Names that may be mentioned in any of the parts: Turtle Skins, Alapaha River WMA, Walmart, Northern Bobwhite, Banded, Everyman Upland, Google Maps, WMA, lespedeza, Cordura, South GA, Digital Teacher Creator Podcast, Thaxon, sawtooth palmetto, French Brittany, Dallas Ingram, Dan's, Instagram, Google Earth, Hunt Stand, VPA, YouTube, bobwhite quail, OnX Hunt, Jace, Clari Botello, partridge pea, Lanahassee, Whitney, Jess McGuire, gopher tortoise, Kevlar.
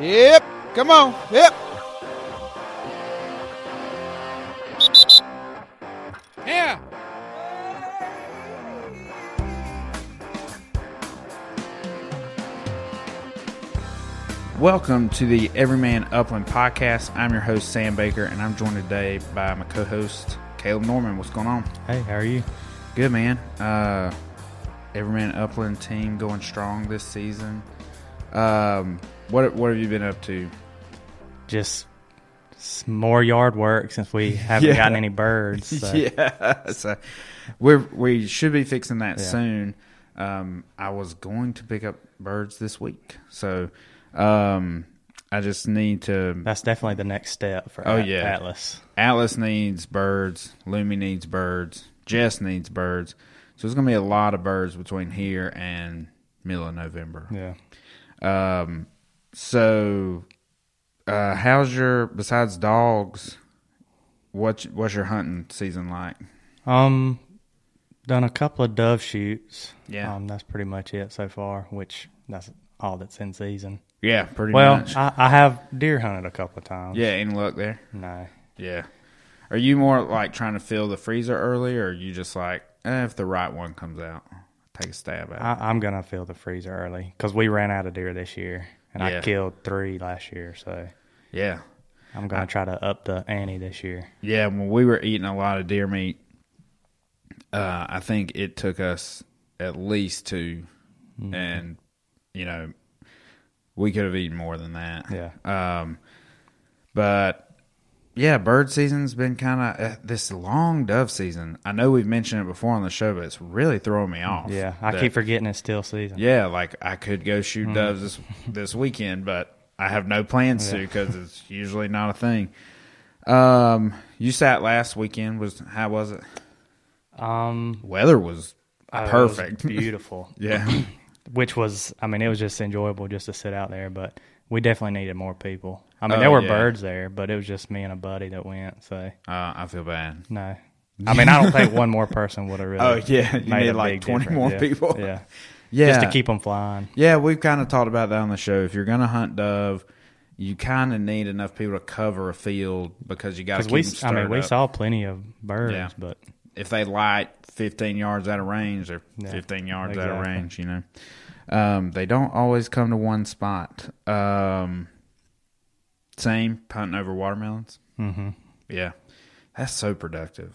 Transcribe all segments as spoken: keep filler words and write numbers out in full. Yep. Come on. Yep. Yeah. Welcome to the Everyman Upland podcast. I'm your host, Sam Baker, and I'm joined today by my co-host, Caleb Norman. What's going on? Hey, how are you? Good, man. Uh, Everyman Upland team going strong this season. Um, what what have you been up to? Just more yard work since we haven't yeah. gotten any birds. So. Yeah, so we're, we should be fixing that yeah. soon. Um, I was going to pick up birds this week, so um, I just need to. That's definitely the next step for oh, At- yeah. Atlas. Atlas needs birds. Lumi needs birds. Jess needs birds. So it's going to be a lot of birds between here and middle of November. Yeah. Um, so, uh, how's your, besides dogs, what's, what's your hunting season like? Um, done a couple of dove shoots. Yeah. Um, that's pretty much it so far, which that's all that's in season. Yeah, pretty well, much. Well, I, I have deer hunted a couple of times. Yeah, any luck there? No. Yeah. Are you more like trying to fill the freezer early, or are you just like, eh, if the right one comes out? Take a stab at it. I, I'm going to fill the freezer early because we ran out of deer this year, and yeah. I killed three last year. So, yeah. I'm going to try to up the ante this year. Yeah, when we were eating a lot of deer meat, uh, I think it took us at least two, mm-hmm. and, you know, we could have eaten more than that. Yeah. Um, but... Yeah, bird season's been kind of uh, this long dove season. I know we've mentioned it before on the show, but it's really throwing me off. Yeah, I that, keep forgetting it's still season. Yeah, like I could go shoot mm-hmm. doves this, this weekend, but I have no plans yeah. to because it's usually not a thing. Um, you sat last weekend. Was how was it? Um, weather was uh, perfect, it was beautiful. yeah, which was I mean it was just enjoyable just to sit out there, but we definitely needed more people. I mean, oh, there were yeah. birds there, but it was just me and a buddy that went. So uh, I feel bad. No, I mean, I don't think one more person would have really. Oh yeah, you made need like twenty difference. More yeah. people. Yeah, yeah, just to keep them flying. Yeah, we've kind of talked about that on the show. If you're gonna hunt dove, you kind of need enough people to cover a field because you got to keep we, them stirred I mean, we up. Saw plenty of birds, yeah. but if they light fifteen yards out of range, they're yeah, fifteen yards exactly. out of range. You know, um, they don't always come to one spot. Um, Same, hunting over watermelons. Mm-hmm. Yeah. That's so productive.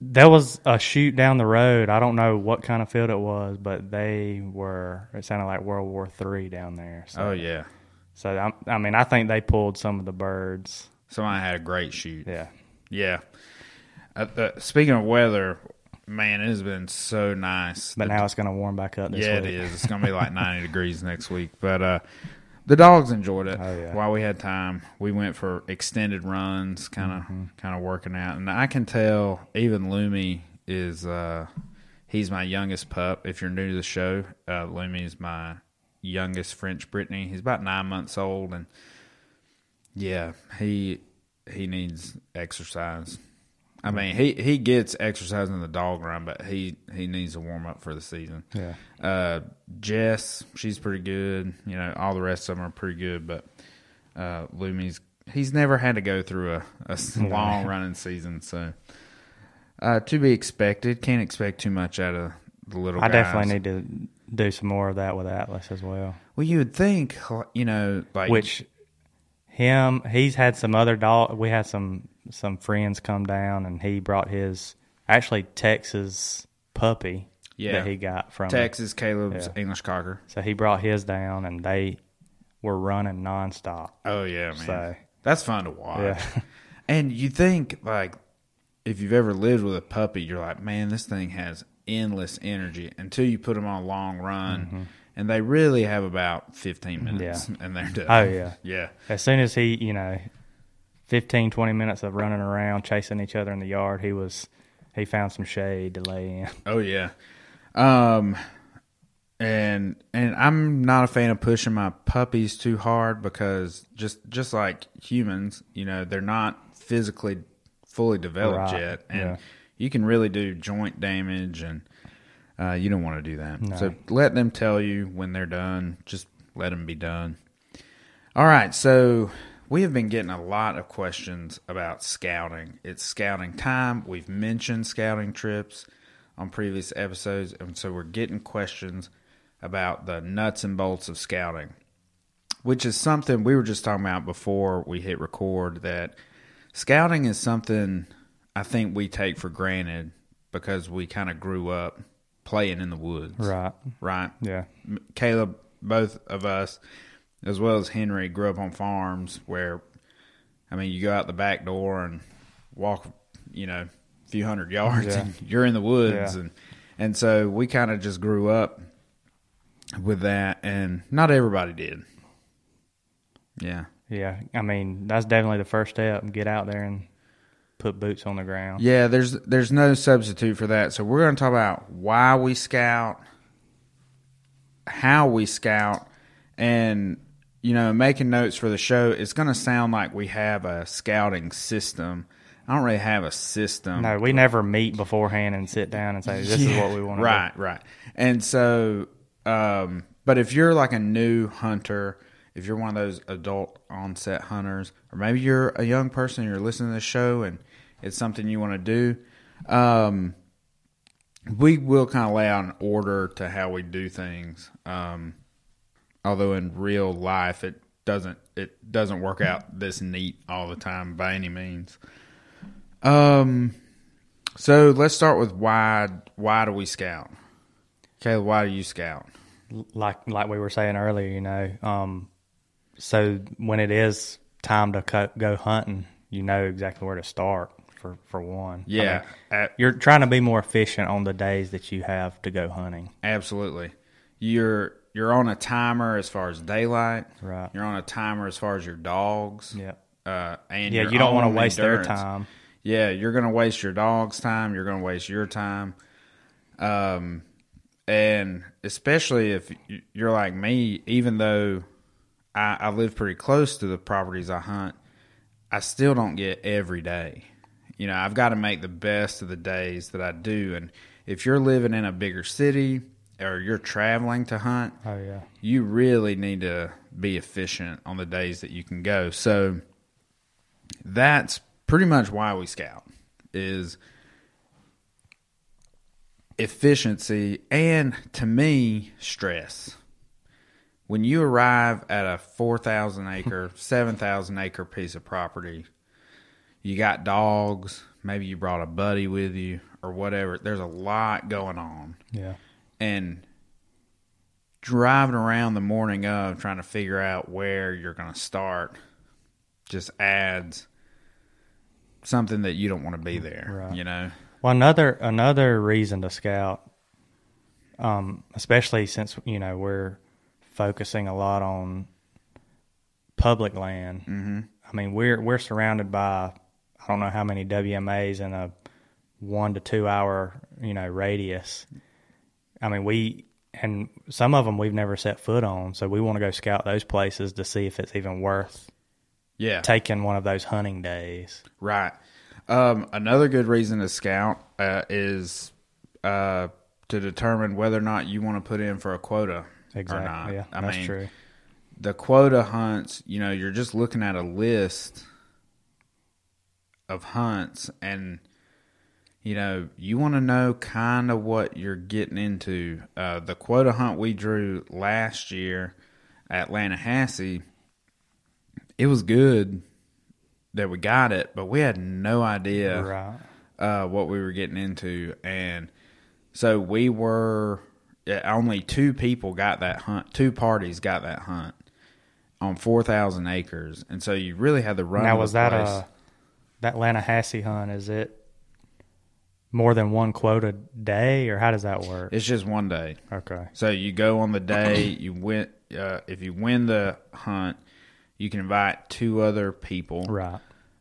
There was a shoot down the road. I don't know what kind of field it was, but they were, it sounded like World War Three down there. So. Oh, yeah. So, I, I mean, I think they pulled some of the birds. Somebody had a great shoot. Yeah. Yeah. Uh, uh, speaking of weather, man, it has been so nice. But the, now it's going to warm back up this yeah, week. Yeah, it is. It's going to be like ninety degrees next week. But, uh, the dogs enjoyed it oh, yeah. while we had time. We went for extended runs, kind of mm-hmm. kind of working out. And I can tell even Lumi is uh, – he's my youngest pup. If you're new to the show, uh, Lumi is my youngest French Brittany. He's about nine months old, and, yeah, he he needs exercise. I mean, he, he gets exercise in the dog run, but he, he needs a warm-up for the season. Yeah. Uh, Jess, she's pretty good. You know, all the rest of them are pretty good, but uh, Lumi's, he's never had to go through a, a long running season, so uh, to be expected. Can't expect too much out of the little I guys. I definitely need to do some more of that with Atlas as well. Well, you would think, you know, like... Which, him, he's had some other dog. We had some... some friends come down, and he brought his actually Texas puppy yeah. that he got from Texas, Caleb's yeah. English Cocker. So he brought his down, and they were running nonstop. Oh yeah, man, so, that's fun to watch. Yeah. And you think like if you've ever lived with a puppy, you're like, man, this thing has endless energy until you put them on a long run. Mm-hmm. And they really have about fifteen minutes, yeah. and they're done. Oh yeah, yeah. As soon as he, you know. fifteen, twenty minutes of running around, chasing each other in the yard. He was, he found some shade to lay in. Oh yeah, um, and and I'm not a fan of pushing my puppies too hard because just just like humans, you know, they're not physically fully developed right. yet, and yeah. you can really do joint damage, and uh, you don't want to do that. No. So let them tell you when they're done. Just let them be done. All right, so we have been getting a lot of questions about scouting. It's scouting time. We've mentioned scouting trips on previous episodes, and so we're getting questions about the nuts and bolts of scouting, which is something we were just talking about before we hit record, that scouting is something I think we take for granted because we kind of grew up playing in the woods. Right. Right? Yeah. Caleb, both of us, as well as Henry, grew up on farms where, I mean, you go out the back door and walk, you know, a few hundred yards yeah. and you're in the woods. Yeah. And, and so we kind of just grew up with that, and not everybody did. Yeah. Yeah. I mean, that's definitely the first step. Get out there and put boots on the ground. Yeah, there's there's no substitute for that. So we're going to talk about why we scout, how we scout, and, you know, making notes for the show. It's going to sound like we have a scouting system. I don't really have a system. No, we never meet beforehand and sit down and say, this yeah, is what we want to right, do. Right, right. And so, um, but if you're like a new hunter, if you're one of those adult onset hunters, or maybe you're a young person and you're listening to this show and it's something you want to do, um, we will kind of lay out an order to how we do things. Um, although in real life, it doesn't it doesn't work out this neat all the time by any means. Um, so let's start with why. Why do we scout? Caleb, why do you scout? Like like we were saying earlier, you know. Um, So when it is time to co- go hunting, you know exactly where to start, for, for one. Yeah. I mean, at, you're trying to be more efficient on the days that you have to go hunting. Absolutely. You're you're on a timer as far as daylight. Right. You're on a timer as far as your dogs. Yeah. Uh, and yeah, you don't want to waste endurance. Their time. Yeah, you're going to waste your dog's time. You're going to waste your time. Um, and especially if you're like me, even though I, I live pretty close to the properties I hunt, I still don't get every day. You know, I've got to make the best of the days that I do. And if you're living in a bigger city or you're traveling to hunt, oh yeah, you really need to be efficient on the days that you can go. So that's pretty much why we scout, is efficiency and, to me, stress. When you arrive at a four thousand acre, seven thousand acre piece of property, you got dogs, maybe you brought a buddy with you or whatever. There's a lot going on. Yeah. And driving around the morning of trying to figure out where you're going to start just adds something that you don't want to be there, right. You know? Well, another another reason to scout, um, especially since, you know, we're focusing a lot on public land. Mm-hmm. I mean, we're we're surrounded by I don't know how many W M As in a one to two hour you know radius. I mean, we and some of them we've never set foot on, so we want to go scout those places to see if it's even worth yeah taking one of those hunting days. Right. Um, another good reason to scout uh, is uh, to determine whether or not you want to put in for a quota. Exactly. Or not. Yeah, I that's mean, true. The quota hunts, you know, you're just looking at a list of hunts, and you know, you want to know kind of what you're getting into. Uh, the quota hunt we drew last year at Lanahassee, it was good that we got it, but we had no idea right. uh, what we were getting into, and so we were. Only two people got that hunt. Two parties got that hunt on four thousand acres, and so you really had the run. Now, was that place. a that Lanahassee hunt? Is it more than one quota day, or how does that work? It's just one day. Okay. So you go on the day you win. Uh, if you win the hunt, you can invite two other people. Right.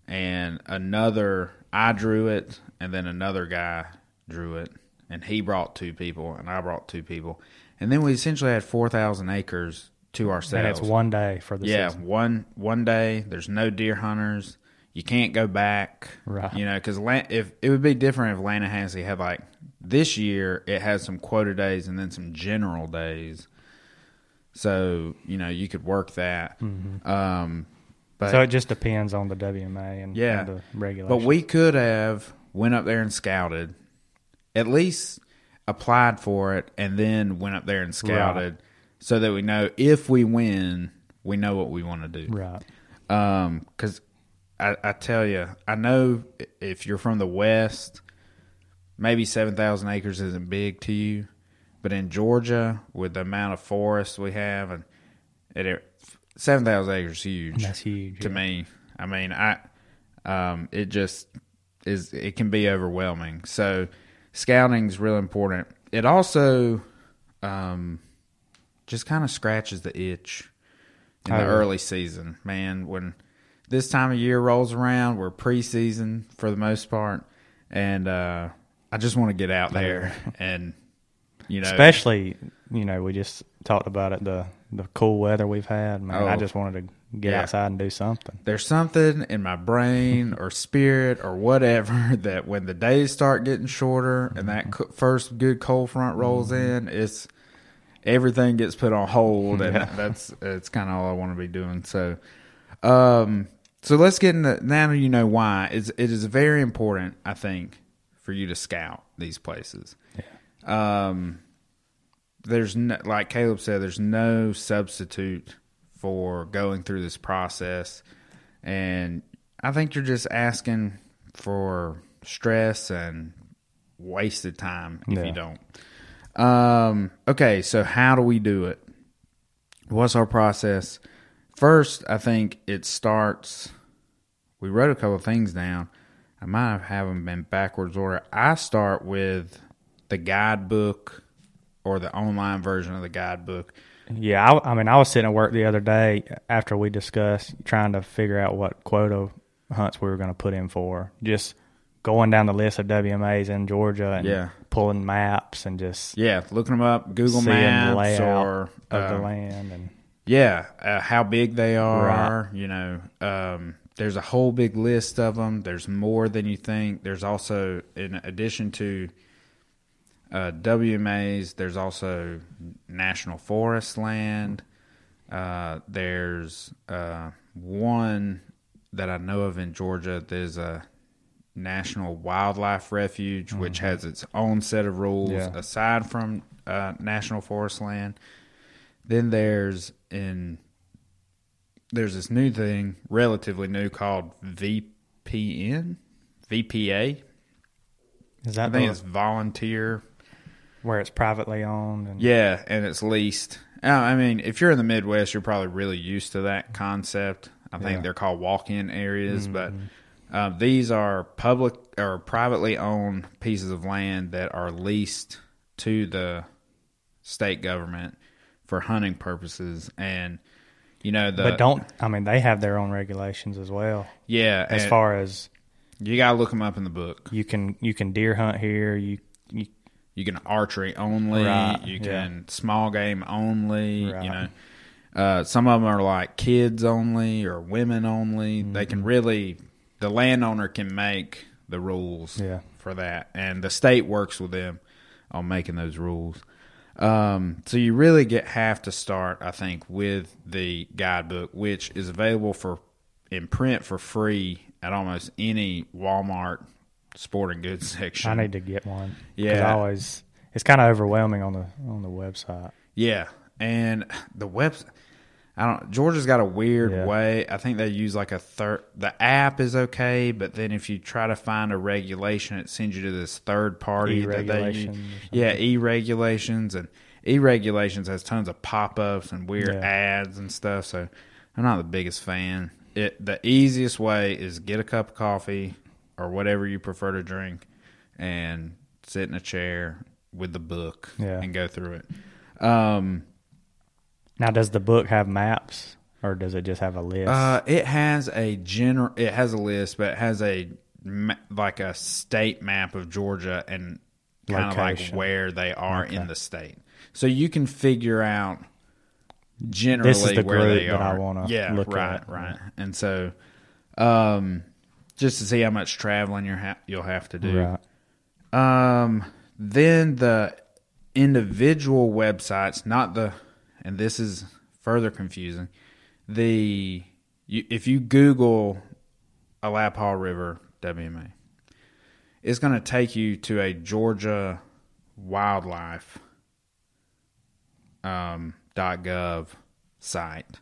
And another, I drew it, and then another guy drew it. And he brought two people, and I brought two people. And then we essentially had four thousand acres to ourselves. And it's one day for the yeah, season. Yeah, one, one day. There's no deer hunters. You can't go back. Right. You know, because if, it would be different if Lanahassee had, like, this year it has some quota days and then some general days. So, you know, you could work that. Mm-hmm. Um, but so it just depends on the W M A and, yeah, and the regulations. But we could have went up there and scouted, at least applied for it, and then went up there and scouted, right, so that we know if we win, we know what we want to do. Right. Um, 'cause I, I tell you, I know if you're from the West, maybe seven thousand acres isn't big to you. But in Georgia, with the amount of forest we have, and it, seven thousand acres is huge. That's huge to yeah. me. I mean, I um, it just is. It can be overwhelming. So scouting is real important. It also um, just kind of scratches the itch in oh. the early season. Man, when this time of year rolls around, we're preseason for the most part, and uh, I just want to get out there and. You know, especially, you know, we just talked about it, the, the cool weather we've had. Man, oh, I just wanted to get yeah. outside and do something. There's something in my brain or spirit or whatever that when the days start getting shorter and that co- first good cold front rolls in, it's everything gets put on hold, and yeah. that's it's kind of all I want to be doing. So, um, so let's get into now. You know why it's, it is very important, I think, for you to scout these places. Yeah. Um, there's no, like Caleb said, there's no substitute for going through this process. And I think you're just asking for stress and wasted time if yeah. you don't. Um, okay. So how do we do it? What's our process? First, I think it starts, we wrote a couple of things down. I might have them in backwards order. I start with the guidebook or the online version of the guidebook. Yeah, I, I mean, I was sitting at work the other day after we discussed trying to figure out what quota hunts we were going to put in for. Just going down the list of W M As in Georgia and yeah. pulling maps and just... Yeah, looking them up, Google Maps or... of uh, the land. And yeah, uh, how big they are, right. you know. Um, there's a whole big list of them. There's more than you think. There's also, in addition to... Uh, W M As, there's also National Forest Land. Uh, there's uh, one that I know of in Georgia. There's a National Wildlife Refuge, mm-hmm. which has its own set of rules yeah. aside from uh, National Forest Land. Then there's in there's this new thing, relatively new, called V P N, V P A. Is that I think the, it's volunteer. Where it's privately owned. And yeah, and it's leased. I mean, if you're in the Midwest, you're probably really used to that concept. I think yeah. they're called walk-in areas, mm-hmm. but uh, these are public or privately owned pieces of land that are leased to the state government for hunting purposes. And, you know, the... But don't... I mean, they have their own regulations as well. Yeah. As and, far as... You gotta look them up in the book. You can you can deer hunt here. You you, you can archery only. Right, you can yeah. small game only. Right. You know, uh, some of them are like kids only or women only. Mm-hmm. They can really the landowner can make the rules yeah. for that, and the state works with them on making those rules. Um, so you really get have to start, I think, with the guidebook, which is available for in print for free at almost any Walmart sporting goods section. I need to get one. Yeah, I always it's kind of overwhelming on the on the website. Yeah, and the website. I don't. Georgia's got a weird yeah. way. I think they use like a third. The app is okay, but then if you try to find a regulation, it sends you to this third party that they use. Yeah, e-regulations and e-regulations has tons of pop ups and weird yeah. ads and stuff. So I'm not the biggest fan. It, the easiest way is get a cup of coffee or whatever you prefer to drink and sit in a chair with the book yeah. and go through it. Um, now, does the book have maps or does it just have a list? Uh, it has a general. It has a list, but it has a ma- like a state map of Georgia and kind of like where they are okay. in the state, so you can figure out. Generally, this is the where group they that are. I want to yeah, look right, at. Right, right. And so, um, just to see how much traveling you're ha- you'll have to do. Right. Um, then the individual websites, not the and this is further confusing, the you, if you Google Alapaha River W M A, it's going to take you to a Georgia Wildlife um, .gov site.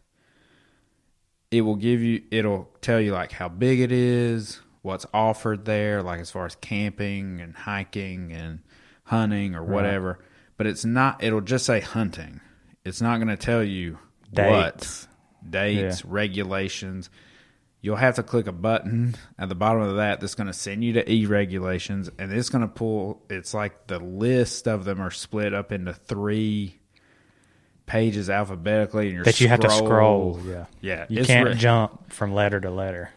It will give you, it'll tell you like how big it is, what's offered there, like as far as camping and hiking and hunting or whatever. Right. But it's not, it'll just say hunting. It's not going to tell you dates. what, dates, yeah. regulations. You'll have to click a button at the bottom of that that's going to send you to e-regulations, and it's going to pull, it's like the list of them are split up into three pages alphabetically. And you're that you scroll, have to scroll. Yeah. yeah you can't re- jump from letter to letter.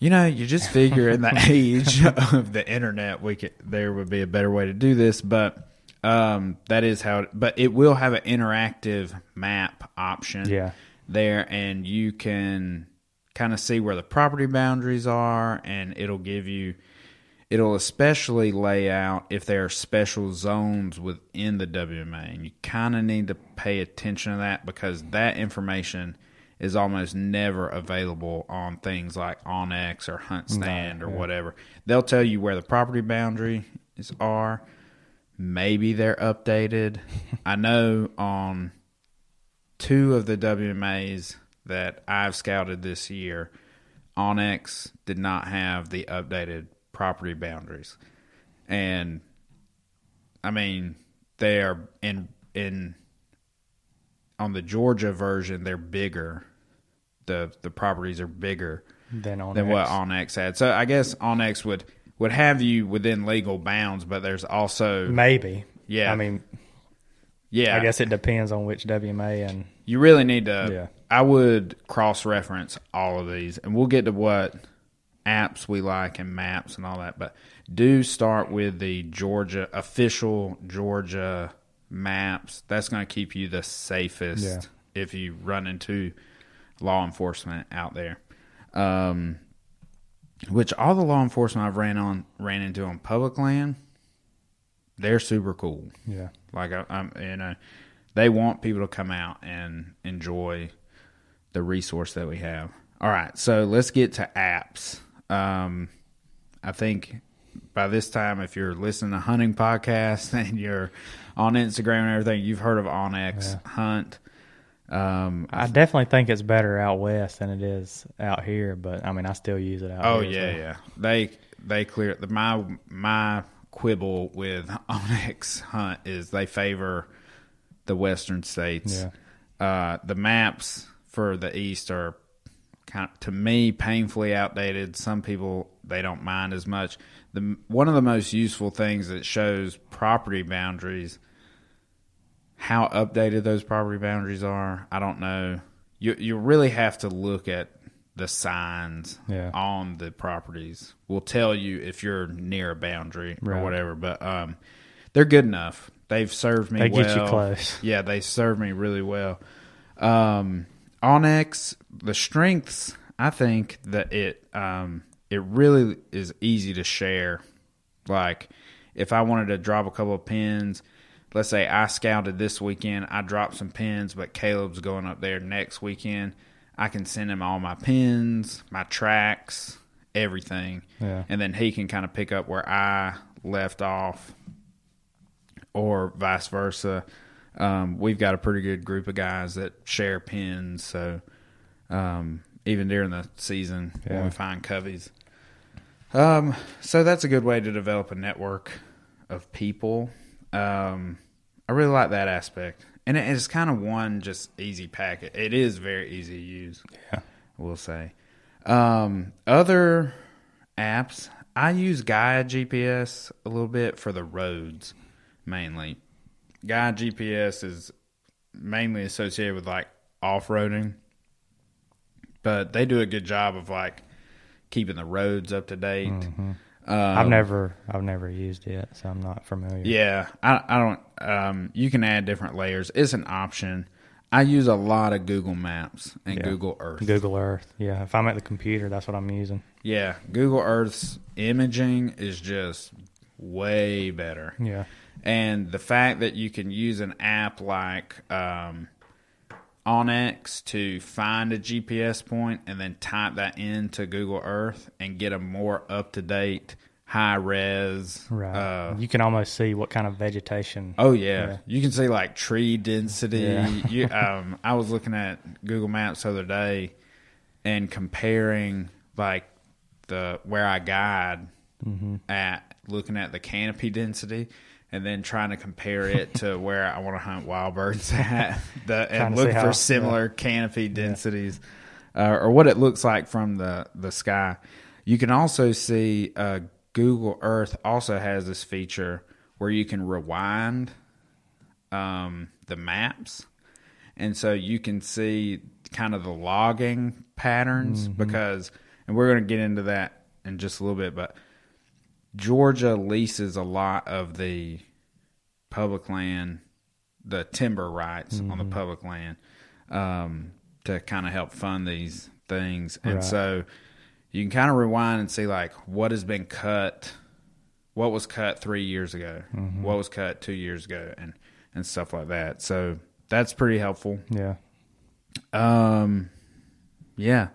You know, you just figure in the age of the internet, we could, there would be a better way to do this, but... Um, that is how, it, but it will have an interactive map option yeah. there, and you can kind of see where the property boundaries are, and it'll give you, it'll especially lay out if there are special zones within the W M A, and you kind of need to pay attention to that because that information is almost never available on things like OnX or Hunt Stand no, or yeah. whatever. They'll tell you where the property boundaries are. Maybe they're updated. I know on two of the W M As that I've scouted this year, OnX did not have the updated property boundaries. And, I mean, they are in, in on the Georgia version, they're bigger. The the properties are bigger than, on than what OnX had. So I guess OnX would... would have you within legal bounds, but there's also... Maybe. Yeah. I mean, yeah. I guess it depends on which W M A and... You really need to... Yeah. I would cross-reference all of these, and we'll get to what apps we like and maps and all that, but do start with the Georgia, official Georgia maps. That's going to keep you the safest yeah. if you run into law enforcement out there. Um Which all the law enforcement I've ran on ran into on public land, they're super cool. Yeah, like I, I'm, you know, they want people to come out and enjoy the resource that we have. All right, so let's get to apps. Um, I think by this time, if you're listening to hunting podcasts and you're on Instagram and everything, you've heard of OnX yeah. Hunt. Um, I definitely think it's better out west than it is out here, but I mean, I still use it out oh, here. Oh yeah, well. yeah. They they clear the, my my quibble with OnX Hunt is they favor the western states. Yeah. Uh, the maps for the east are kind of, to me, painfully outdated. Some people they don't mind as much. The one of the most useful things that shows property boundaries. How updated those property boundaries are, I don't know. You you really have to look at the signs yeah. on the properties. We'll tell you if you're near a boundary right. or whatever. But um, they're good enough. They've served me they well. They get you close. Yeah, they serve me really well. Um, OnX, the strengths, I think that it um, it really is easy to share. Like if I wanted to drop a couple of pins... Let's say I scouted this weekend, I dropped some pins, but Caleb's going up there next weekend. I can send him all my pins, my tracks, everything. Yeah. And then he can kind of pick up where I left off or vice versa. Um, we've got a pretty good group of guys that share pins. So um, even during the season yeah. when we find coveys. Um, so that's a good way to develop a network of people. Um, I really like that aspect, and it is kind of one just easy packet. It is very easy to use. Yeah, we'll say. Um, other apps, I use Gaia G P S a little bit for the roads, mainly. Gaia G P S is mainly associated with like off-roading, but they do a good job of like keeping the roads up to date. Mm-hmm. Um, I've never, I've never used it, so I'm not familiar. Yeah, I, I don't. Um, you can add different layers. It's an option. I use a lot of Google Maps and yeah. Google Earth. Google Earth. Yeah, if I'm at the computer, that's what I'm using. Yeah, Google Earth's imaging is just way better. Yeah, and the fact that you can use an app like um, OnX to find a G P S point and then type that into Google Earth and get a more up-to-date, high-res. Right. Uh, you can almost see what kind of vegetation. Oh, yeah. yeah. You can see, like, tree density. Yeah. you, um, I was looking at Google Maps the other day and comparing, like, the where I guide mm-hmm. at, looking at the canopy density. And then trying to compare it to where I want to hunt wild birds at, the, and look for how, similar yeah. canopy densities yeah. uh, or what it looks like from the, the sky. You can also see uh, Google Earth also has this feature where you can rewind um, the maps. And so you can see kind of the logging patterns mm-hmm. because, and we're going to get into that in just a little bit, but Georgia leases a lot of the public land, the timber rights mm-hmm. on the public land, um, to kind of help fund these things. And right. so you can kind of rewind and see, like, what has been cut, what was cut three years ago, mm-hmm. what was cut two years ago, and, and stuff like that. So that's pretty helpful. Yeah. Um, yeah.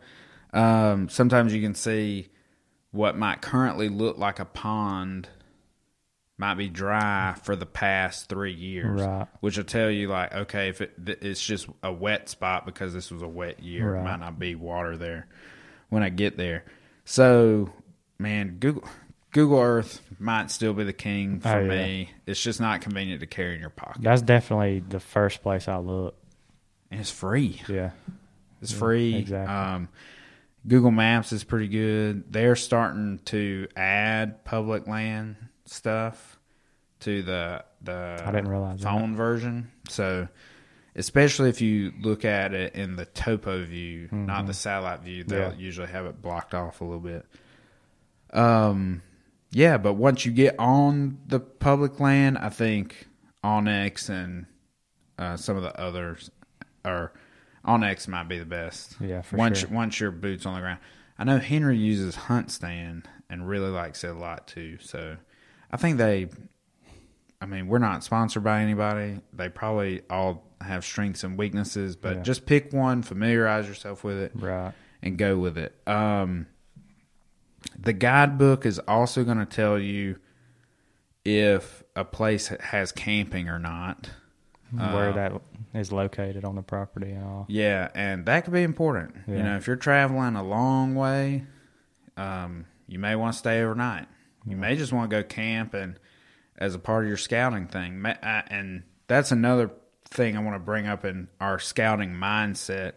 Um, sometimes you can see what might currently look like a pond might be dry for the past three years, right. which will tell you, like, okay, if it, it's just a wet spot because this was a wet year, right. it might not be water there when I get there. So, man, Google Google Earth might still be the king for oh, yeah. me. It's just not convenient to carry in your pocket. That's definitely the first place I look. And it's free. Yeah. It's yeah, free. Exactly. Um, Google Maps is pretty good. They're starting to add public land stuff to the the I didn't realize phone that. version. So, especially if you look at it in the topo view, mm-hmm. not the satellite view, they'll yeah. usually have it blocked off a little bit. Um, yeah, but once you get on the public land, I think OnX and uh, some of the others are. OnX might be the best. Yeah, for once, sure. Once your boot's on the ground. I know Henry uses Hunt Stand and really likes it a lot too. So I think they, I mean, we're not sponsored by anybody. They probably all have strengths and weaknesses, but yeah. just pick one, familiarize yourself with it, right. and go with it. Um, the guidebook is also going to tell you if a place has camping or not. Where um, that is located on the property and all. Yeah, and that could be important. Yeah. You know, if you're traveling a long way, um, you may want to stay overnight. You yeah. may just want to go camp and as a part of your scouting thing. And that's another thing I want to bring up in our scouting mindset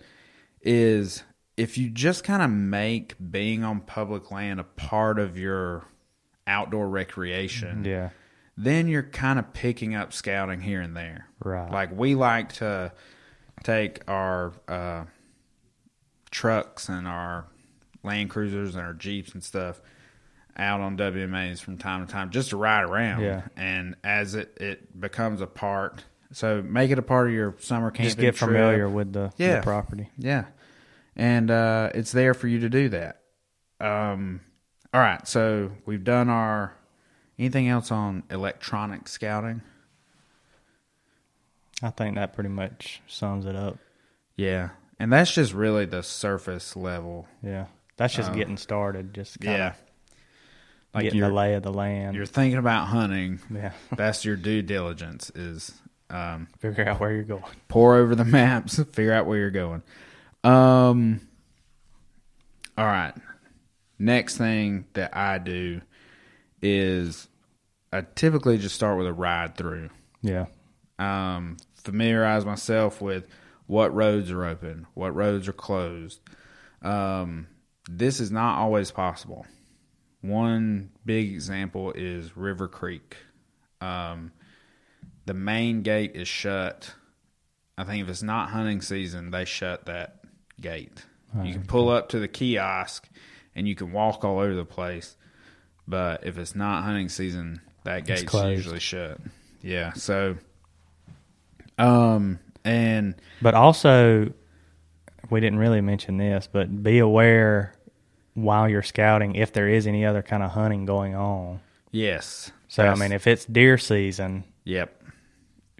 is if you just kind of make being on public land a part of your outdoor recreation. Yeah. Then you're kind of picking up scouting here and there. Right. Like, we like to take our uh, trucks and our Land Cruisers and our Jeeps and stuff out on W M As from time to time just to ride around. Yeah. And as it, it becomes a part, so make it a part of your summer camping trip. Just get familiar with the, yeah. the property. Yeah. And uh, it's there for you to do that. Um, all right, so we've done our... Anything else on electronic scouting? I think that pretty much sums it up. Yeah. And that's just really the surface level. Yeah. That's just um, getting started. Just kind yeah. of like getting the lay of the land. You're thinking about hunting. Yeah. That's your due diligence is... Um, figure out where you're going. Pour over the maps. Figure out where you're going. Um. All right. Next thing that I do... is I typically just start with a ride through. Yeah. Um, familiarize myself with what roads are open, what roads are closed. Um, this is not always possible. One big example is River Creek. Um, the main gate is shut. I think if it's not hunting season, they shut that gate. Right. You can pull up to the kiosk and you can walk all over the place. But if it's not hunting season, that gate's usually shut. Yeah. So, um, and. But also, we didn't really mention this, but be aware while you're scouting if there is any other kind of hunting going on. Yes. So, I mean, if it's deer season. Yep.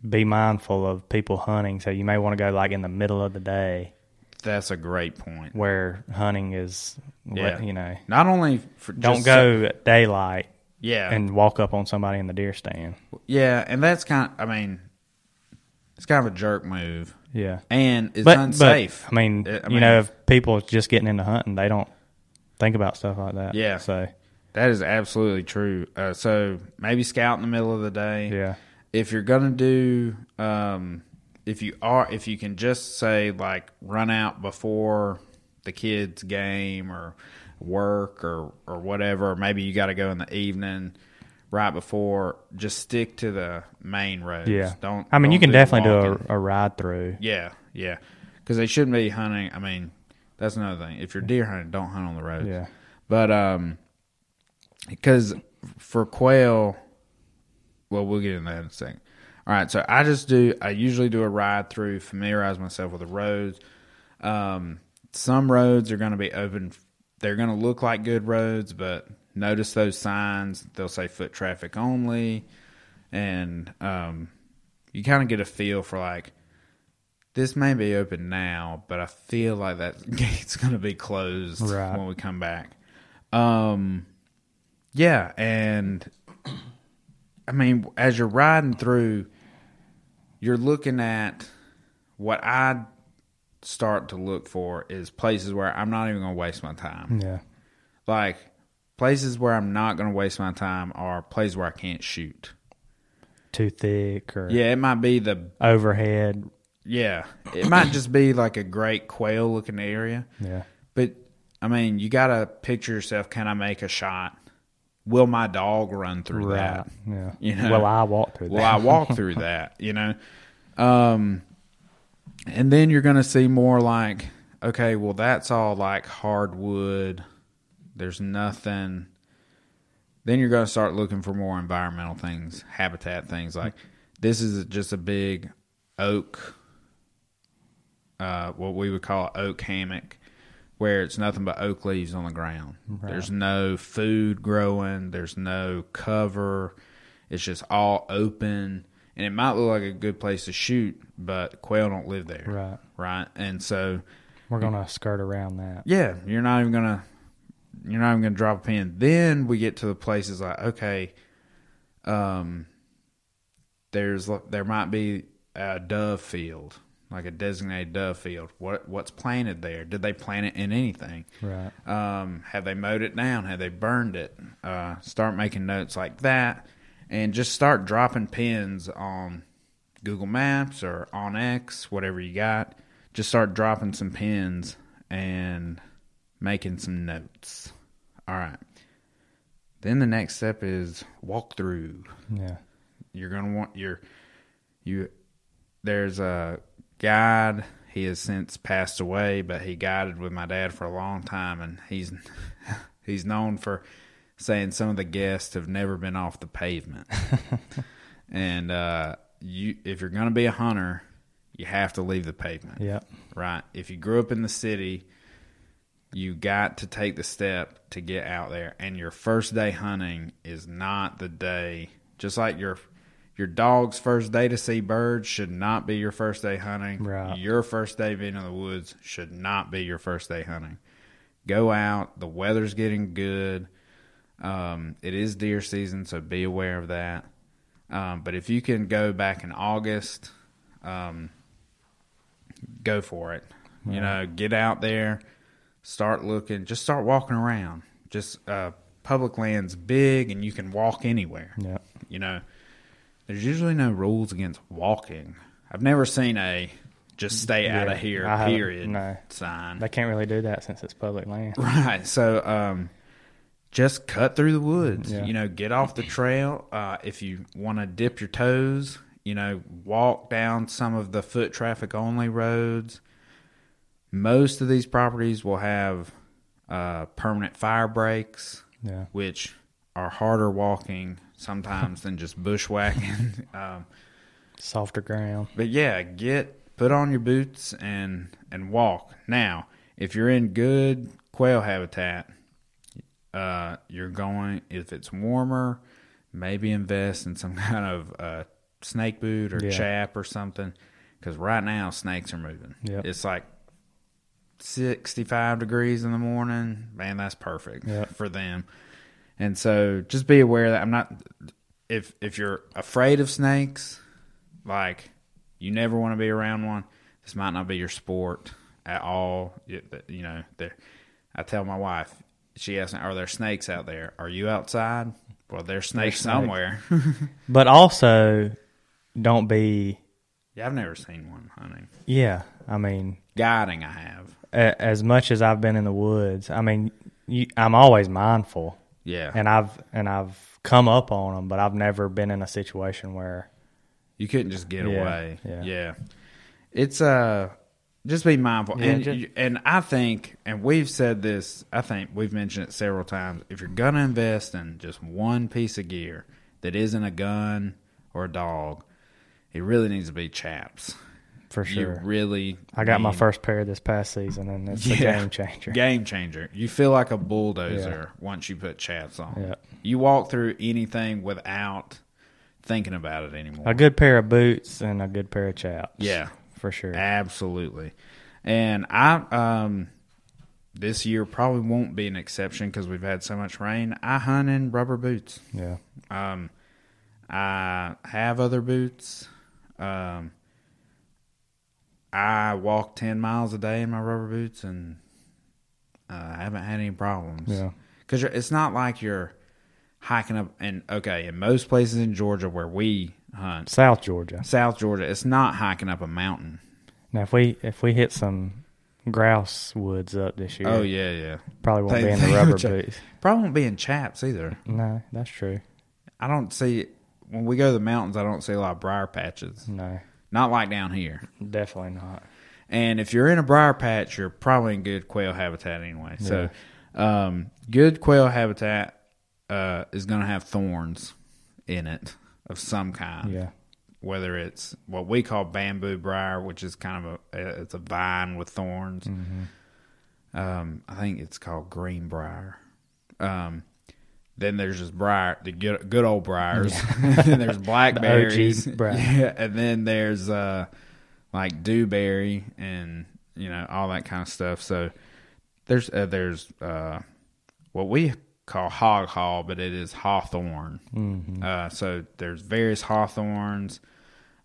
be mindful of people hunting. So you may want to go like in the middle of the day. That's a great point. Where hunting is, yeah. you know. Not only for just don't go at daylight yeah. and walk up on somebody in the deer stand. Yeah, and that's kind of, I mean, it's kind of a jerk move. Yeah. And it's but, unsafe. But, I, mean, I mean, you know, if people just getting into hunting, they don't think about stuff like that. Yeah. So that is absolutely true. Uh, so maybe scout in the middle of the day. Yeah. If you're going to do, um, if you are, if you can just say like run out before the kids' game or work or, or whatever, maybe you got to go in the evening right before, just stick to the main roads. Yeah. Don't, I mean, don't you can do definitely walking. do a, a ride through. Yeah. Yeah. Because they shouldn't be hunting. I mean, that's another thing. If you're deer hunting, don't hunt on the roads. Yeah. But, um, because for quail, well, we'll get into that in a second. All right, so I just do – I usually do a ride through, familiarize myself with the roads. Um, some roads are going to be open – they're going to look like good roads, but notice those signs. They'll say foot traffic only, and um, you kind of get a feel for like, this may be open now, but I feel like that gate's going to be closed right. when we come back. Um, yeah, and I mean, as you're riding through – you're looking at what I start to look for is places where I'm not even going to waste my time. Yeah. Like places where I'm not going to waste my time are places where I can't shoot. Too thick or. Yeah, it might be the. Overhead. Yeah. It might just be like a great quail looking area. Yeah. But I mean, you got to picture yourself, can I make a shot? Will my dog run through right. that? Yeah. You know? Will I walk through that? Will I walk through that? You know? Um, and then you're going to see more like, okay, well, that's all like hardwood. There's nothing. Then you're going to start looking for more environmental things, habitat things. Like this is just a big oak, uh, what we would call an oak hammock, where it's nothing but oak leaves on the ground. Right. There's no food growing. There's no cover. It's just all open. And it might look like a good place to shoot, but quail don't live there. Right. Right. And so we're going to skirt around that. Yeah. You're not even going to, you're not even going to drop a pin. Then we get to the places like, okay, um, there's, there might be a dove field. Like a designated dove field. What what's planted there? Did they plant it in anything? Right. Um, have they mowed it down? Have they burned it? Uh, start making notes like that, and just start dropping pins on Google Maps or OnX, whatever you got. Just start dropping some pins and making some notes. All right. Then the next step is walkthrough. Yeah. You're gonna want your you. There's a guide. He has since passed away, but he guided with my dad for a long time, and he's he's known for saying some of the guests have never been off the pavement. And uh you if you're going to be a hunter, you have to leave the pavement. Yeah. Right. If you grew up in the city, you got to take the step to get out there, and your first day hunting is not the day. Just like your Your dog's first day to see birds should not be your first day hunting. Right. Your first day being in the woods should not be your first day hunting. Go out. The weather's getting good. Um, it is deer season, so be aware of that. Um, but if you can go back in August, um, go for it. Right. You know, get out there, start looking, just start walking around. Just uh, public land's big, and you can walk anywhere. Yeah. You know. There's usually no rules against walking. I've never seen a just stay yeah, out of here, I period, no. sign. They can't really do that since it's public land. Right. So um, just cut through the woods. Yeah. You know, get off the trail. Uh, if you want to dip your toes, you know, walk down some of the foot traffic only roads. Most of these properties will have uh, permanent fire breaks, yeah. which are harder walking sometimes than just bushwhacking. Um, Softer ground. But yeah, get, put on your boots and, and walk. Now, if you're in good quail habitat, uh, you're going, if it's warmer, maybe invest in some kind of uh, snake boot or yeah. chap or something, because right now snakes are moving. Yep. It's like sixty-five degrees in the morning. Man, that's perfect yep. for them. And so just be aware that I'm not – if if you're afraid of snakes, like you never want to be around one, this might not be your sport at all. It, you know, I tell my wife, she asks me, are there snakes out there? Are you outside? Well, there's snakes, there's snakes. somewhere. But also, don't be – Yeah, I've never seen one hunting. Yeah, I mean – Guiding, I have. A, as much as I've been in the woods, I mean, you, I'm always mindful. Yeah. And I've and I've come up on them, but I've never been in a situation where you couldn't just get yeah, away. Yeah. yeah. It's uh just be mindful. Yeah, and just, and I think and we've said this, I think we've mentioned it several times, if you're going to invest in just one piece of gear that isn't a gun or a dog, it really needs to be chaps. For sure. You really I got need, my first pair this past season, and it's yeah, a game changer. Game changer. You feel like a bulldozer yeah. once you put chaps on. Yeah. You walk through anything without thinking about it anymore. A good pair of boots and a good pair of chaps. Yeah. For sure. Absolutely. And I um, this year probably won't be an exception because we've had so much rain. I hunt in rubber boots. Yeah. Um, I have other boots. Um I walk ten miles a day in my rubber boots, and uh, I haven't had any problems. Yeah, because it's not like you're hiking up. And okay, in most places in Georgia where we hunt, South Georgia, South Georgia, it's not hiking up a mountain. Now, if we if we hit some grouse woods up this year, oh yeah, yeah, probably won't they, be in the rubber boots. Probably won't be in chaps either. No, that's true. I don't see when we go to the mountains. I don't see a lot of briar patches. No. Not like down here. Definitely not. And if you're in a briar patch, you're probably in good quail habitat anyway. Yeah. So um, good quail habitat uh, is going to have thorns in it of some kind. Yeah. Whether it's what we call bamboo briar, which is kind of a it's a vine with thorns. Mm-hmm. Um, I think it's called green briar. Um, then there's just briar, the good, good old briars. Yeah. Then there's blackberries. The O G briar. Yeah, and then there's uh, like dewberry and you know all that kind of stuff. So there's uh, there's uh, what we call hog haw, but it is hawthorn. Mm-hmm. Uh, so there's various hawthorns.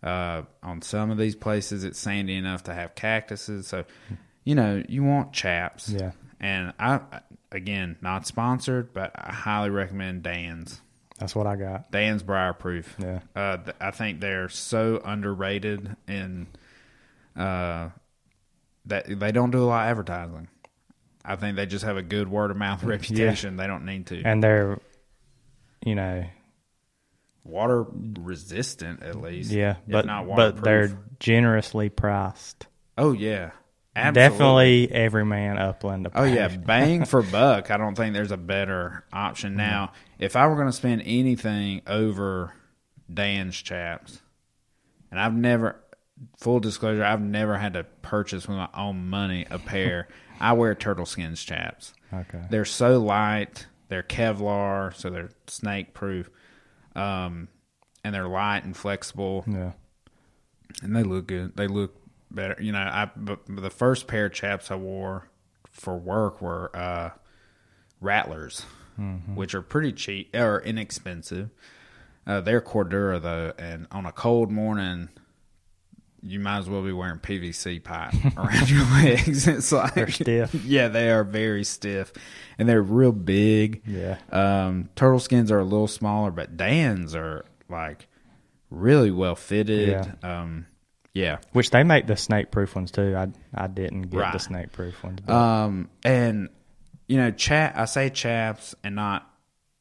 Uh, on some of these places, it's sandy enough to have cactuses. So you know you want chaps. Yeah, and I. I Again, not sponsored, but I highly recommend Dan's. That's what I got. Dan's Briar Proof. Yeah. Uh, th- I think they're so underrated and uh, that they don't do a lot of advertising. I think they just have a good word-of-mouth reputation. Yeah. They don't need to. And they're, you know... water-resistant, at least. Yeah, but, not waterproof. But they're generously priced. Oh, yeah. Absolutely. Definitely Everyman Upland. Oh, yeah. Bang for buck. I don't think there's a better option. Now, if I were going to spend anything over Dan's chaps, and I've never, full disclosure, I've never had to purchase with my own money a pair. I wear Turtle Skins chaps. Okay. They're so light. They're Kevlar, so they're snake proof. Um, and they're light and flexible. Yeah. And they look good. They look better, you know. I but the first pair of chaps I wore for work were uh, Rattlers, mm-hmm. which are pretty cheap or inexpensive. Uh, they're Cordura though, and on a cold morning, you might as well be wearing P V C pipe around your legs. It's like they're stiff. Yeah, they are very stiff, and they're real big. Yeah. Um, Turtle Skins are a little smaller, but Dan's are like really well fitted. Yeah. Um, Yeah, which they make the snake proof ones too. I I didn't get right. the snake proof ones. But. Um, and you know, chap. I say chaps and not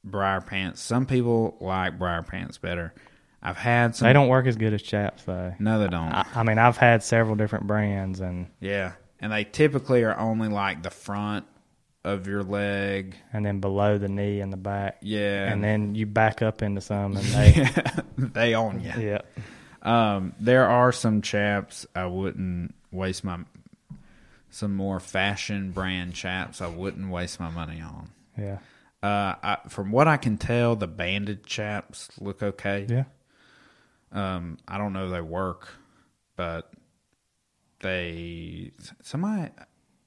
briar pants. Some people like briar pants better. I've had some. They don't work as good as chaps though. No, they don't. I, I mean, I've had several different brands, and yeah, and they typically are only like the front of your leg, and then below the knee and the back. Yeah, and then you back up into some, and they yeah. they own you. Yeah. Um, there are some chaps I wouldn't waste my, some more fashion brand chaps I wouldn't waste my money on. Yeah. Uh, I, from what I can tell, the banded chaps look okay. Yeah. Um, I don't know if they work, but they somebody.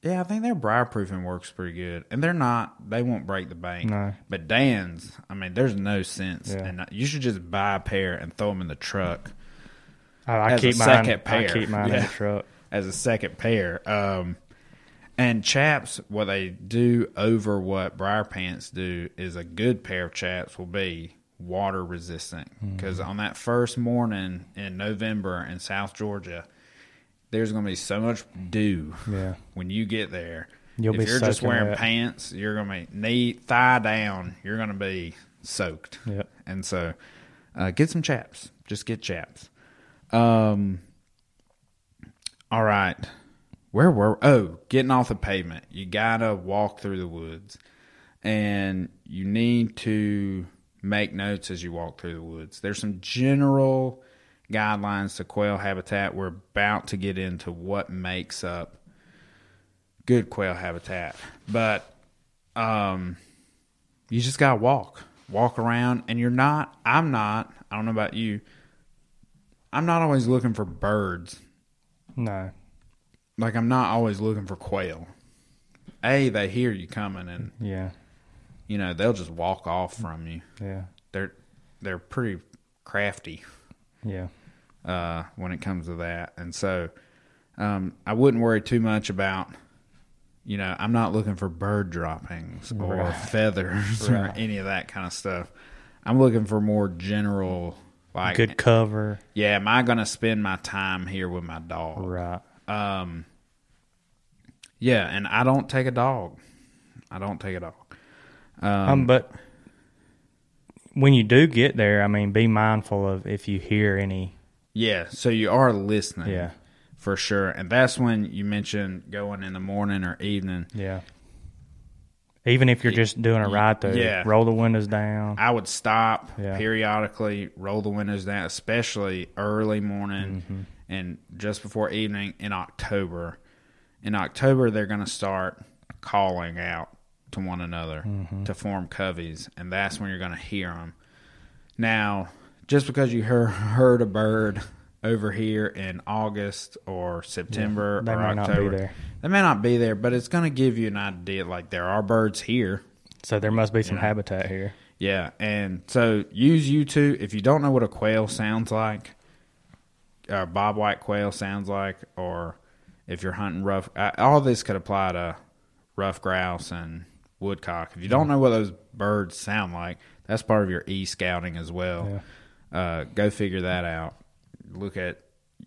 Yeah, I think their briar proofing works pretty good, and they're not. They won't break the bank. No. But Dan's, I mean, there's no sense, yeah. and you should just buy a pair and throw them in the truck. I, I keep a mine. Second pair. I keep mine yeah. in the truck as a second pair. Um, and chaps, what they do over what briar pants do is a good pair of chaps will be water resistant, because mm. on that first morning in November in South Georgia, there's going to be so much dew yeah. when you get there. You'll if be you're just wearing that. Pants, you're going to be knee, thigh down. You're going to be soaked. Yep. And so uh, get some chaps. Just get chaps. Um. All right. Where were Oh, getting off the pavement. You got to walk through the woods. And you need to make notes as you walk through the woods. There's some general guidelines to quail habitat. We're about to get into what makes up good quail habitat, but um you just gotta walk walk around, and you're not I'm not I don't know about you I'm not always looking for birds. No, like I'm not always looking for quail. A, they hear you coming, and yeah, you know, they'll just walk off from you. Yeah, they're they're pretty crafty. Yeah, uh, when it comes to that. And so um, I wouldn't worry too much about, you know, I'm not looking for bird droppings or right. feathers right. or any of that kind of stuff. I'm looking for more general, like good cover. Yeah, am I going to spend my time here with my dog? Right. Um. Yeah, and I don't take a dog. I don't take a dog. Um, um but. When you do get there, I mean, be mindful of if you hear any. Yeah, so you are listening. Yeah. For sure. And that's when you mentioned going in the morning or evening. Yeah. Even if you're just doing a ride through, yeah. roll the windows down. I would stop yeah. periodically, roll the windows down, especially early morning mm-hmm. and just before evening in October. In October, they're going to start calling out to one another mm-hmm. to form coveys, and that's when you're going to hear them. Now, just because you hear, heard a bird over here in August or September yeah, they or may October, not be there. They may not be there, but it's going to give you an idea, like there are birds here. So there must be some know? habitat here. Yeah, and so use YouTube. If you don't know what a quail sounds like, or bobwhite quail sounds like, or if you're hunting rough, all this could apply to rough grouse and woodcock. If you don't know what those birds sound like, that's part of your e-scouting as well. Yeah. Uh, go figure that out. Look at,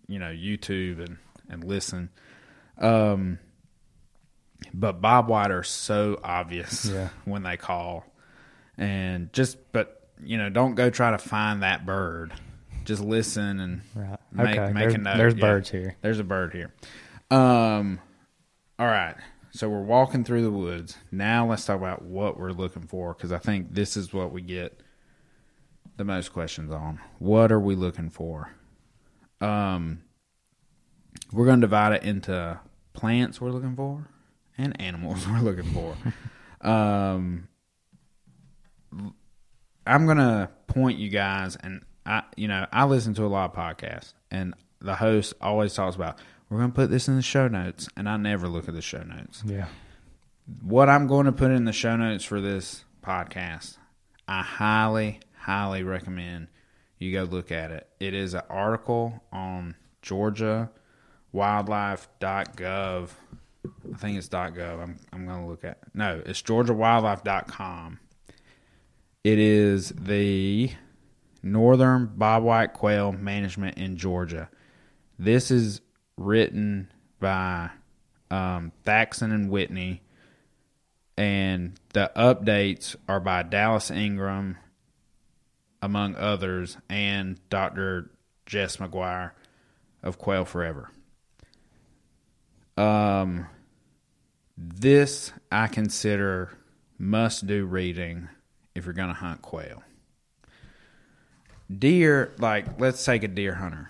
you know, YouTube and, and listen. Um, but bobwhite are so obvious yeah. when they call. And just, but, you know, don't go try to find that bird. Just listen and right. make, okay. make there's, a note. There's yeah. birds here. There's a bird here. Um, all right. So we're walking through the woods. Now let's talk about what we're looking for, because I think this is what we get the most questions on. What are we looking for? Um, we're going to divide it into plants we're looking for and animals we're looking for. um, I'm going to point you guys, and I, you know, I listen to a lot of podcasts, and the host always talks about, we're going to put this in the show notes, and I never look at the show notes. Yeah. What I'm going to put in the show notes for this podcast, I highly, highly recommend you go look at it. It is an article on Georgia Wildlife dot gov. I think it's .gov. I'm, I'm going to look at it. No, it's Georgia Wildlife dot com. It is the Northern Bobwhite Quail Management in Georgia. This is written by um, Thaxon and Whitney, and the updates are by Dallas Ingram, among others, and Doctor Jess McGuire of Quail Forever. Um, this I consider must-do reading if you're going to hunt quail. Deer, like, let's take a deer hunter,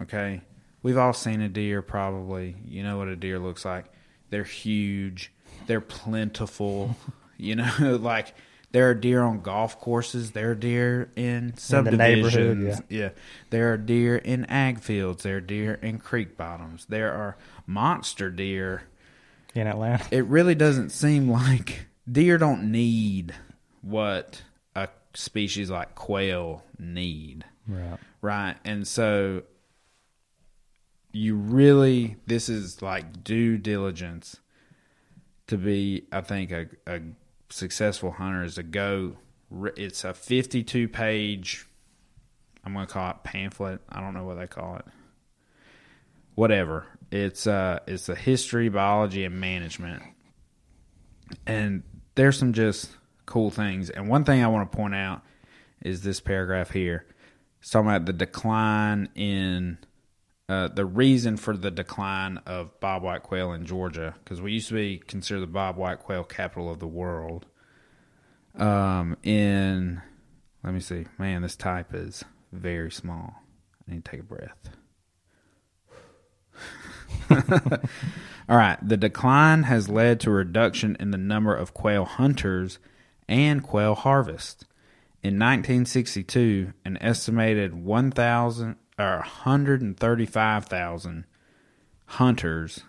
okay? We've all seen a deer, probably. You know what a deer looks like. They're huge. They're plentiful. You know, like There are deer on golf courses. There are deer in subdivisions. In the neighborhood, yeah. yeah. There are deer in ag fields. There are deer in creek bottoms. There are monster deer in Atlanta. It really doesn't seem like deer don't need what a species like quail need. Right. Right. And so you really, this is like due diligence to be, I think, a, a successful hunter is to go. It's a fifty-two page, I'm going to call it pamphlet. I don't know what they call it. Whatever. It's uh, it's a history, biology, and management. And there's some just cool things. And one thing I want to point out is this paragraph here. It's talking about the decline in, uh, the reason for the decline of bobwhite quail in Georgia, because we used to be considered the bobwhite quail capital of the world. Um, in, let me see, man, this type is very small. I need to take a breath. All right. The decline has led to a reduction in the number of quail hunters and quail harvest. In nineteen sixty-two, an estimated one thousand or one hundred thirty-five thousand hunters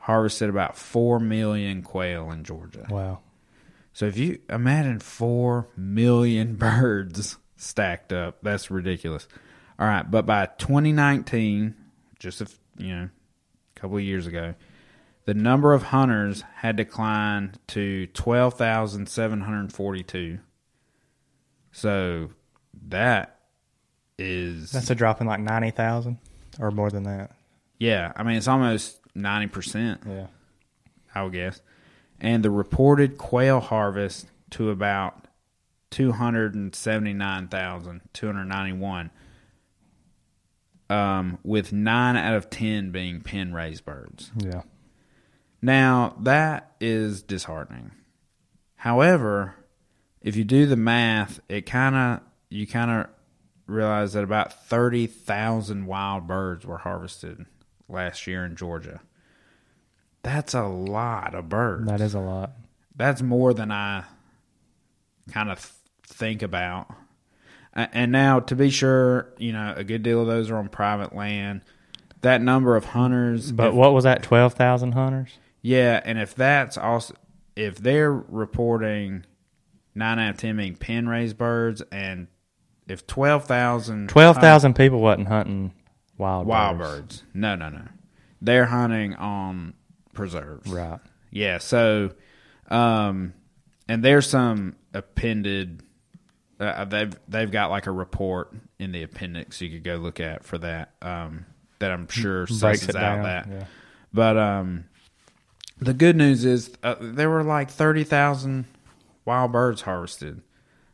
harvested about four million quail in Georgia. Wow. So if you imagine four million birds stacked up, that's ridiculous. All right, but by twenty nineteen, just a, you know, a couple of years ago, the number of hunters had declined to twelve thousand seven hundred forty-two. So that is... That's a drop in like ninety thousand or more than that. Yeah. I mean, it's almost ninety percent. Yeah. I would guess. And the reported quail harvest to about two hundred seventy-nine thousand two hundred ninety-one, um, with nine out of ten being pen-raised birds. Yeah. Now, that is disheartening. However... If you do the math, it kind of you kind of realize that about thirty thousand wild birds were harvested last year in Georgia. That's a lot of birds. That is a lot. That's more than I kind of think about. And now, to be sure, you know, a good deal of those are on private land. That number of hunters. But if, what was that? Twelve thousand hunters. Yeah, and if that's also if they're reporting. Nine out of ten being pen-raised birds, and if twelve thousand... twelve thousand people wasn't hunting wild birds. Wild birds. No, no, no. They're hunting on preserves. Right. Yeah, so... um, and there's some appended... Uh, they've, they've got like a report in the appendix you could go look at for that, um, that I'm sure susses out that. Yeah. But um, the good news is uh, there were like thirty thousand... wild birds harvested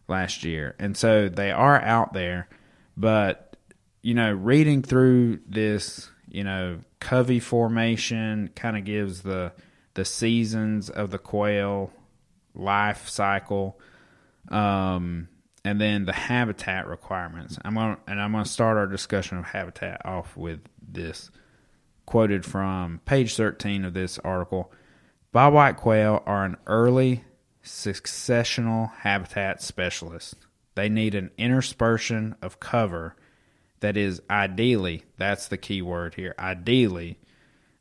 last year, and so they are out there. But you know, reading through this, you know, covey formation kind of gives the the seasons of the quail life cycle, um, and then the habitat requirements. I'm gonna and I'm gonna start our discussion of habitat off with this quoted from page thirteen of this article. Bobwhite quail are an early successional habitat specialist. They need an interspersion of cover that is ideally, that's the key word here, ideally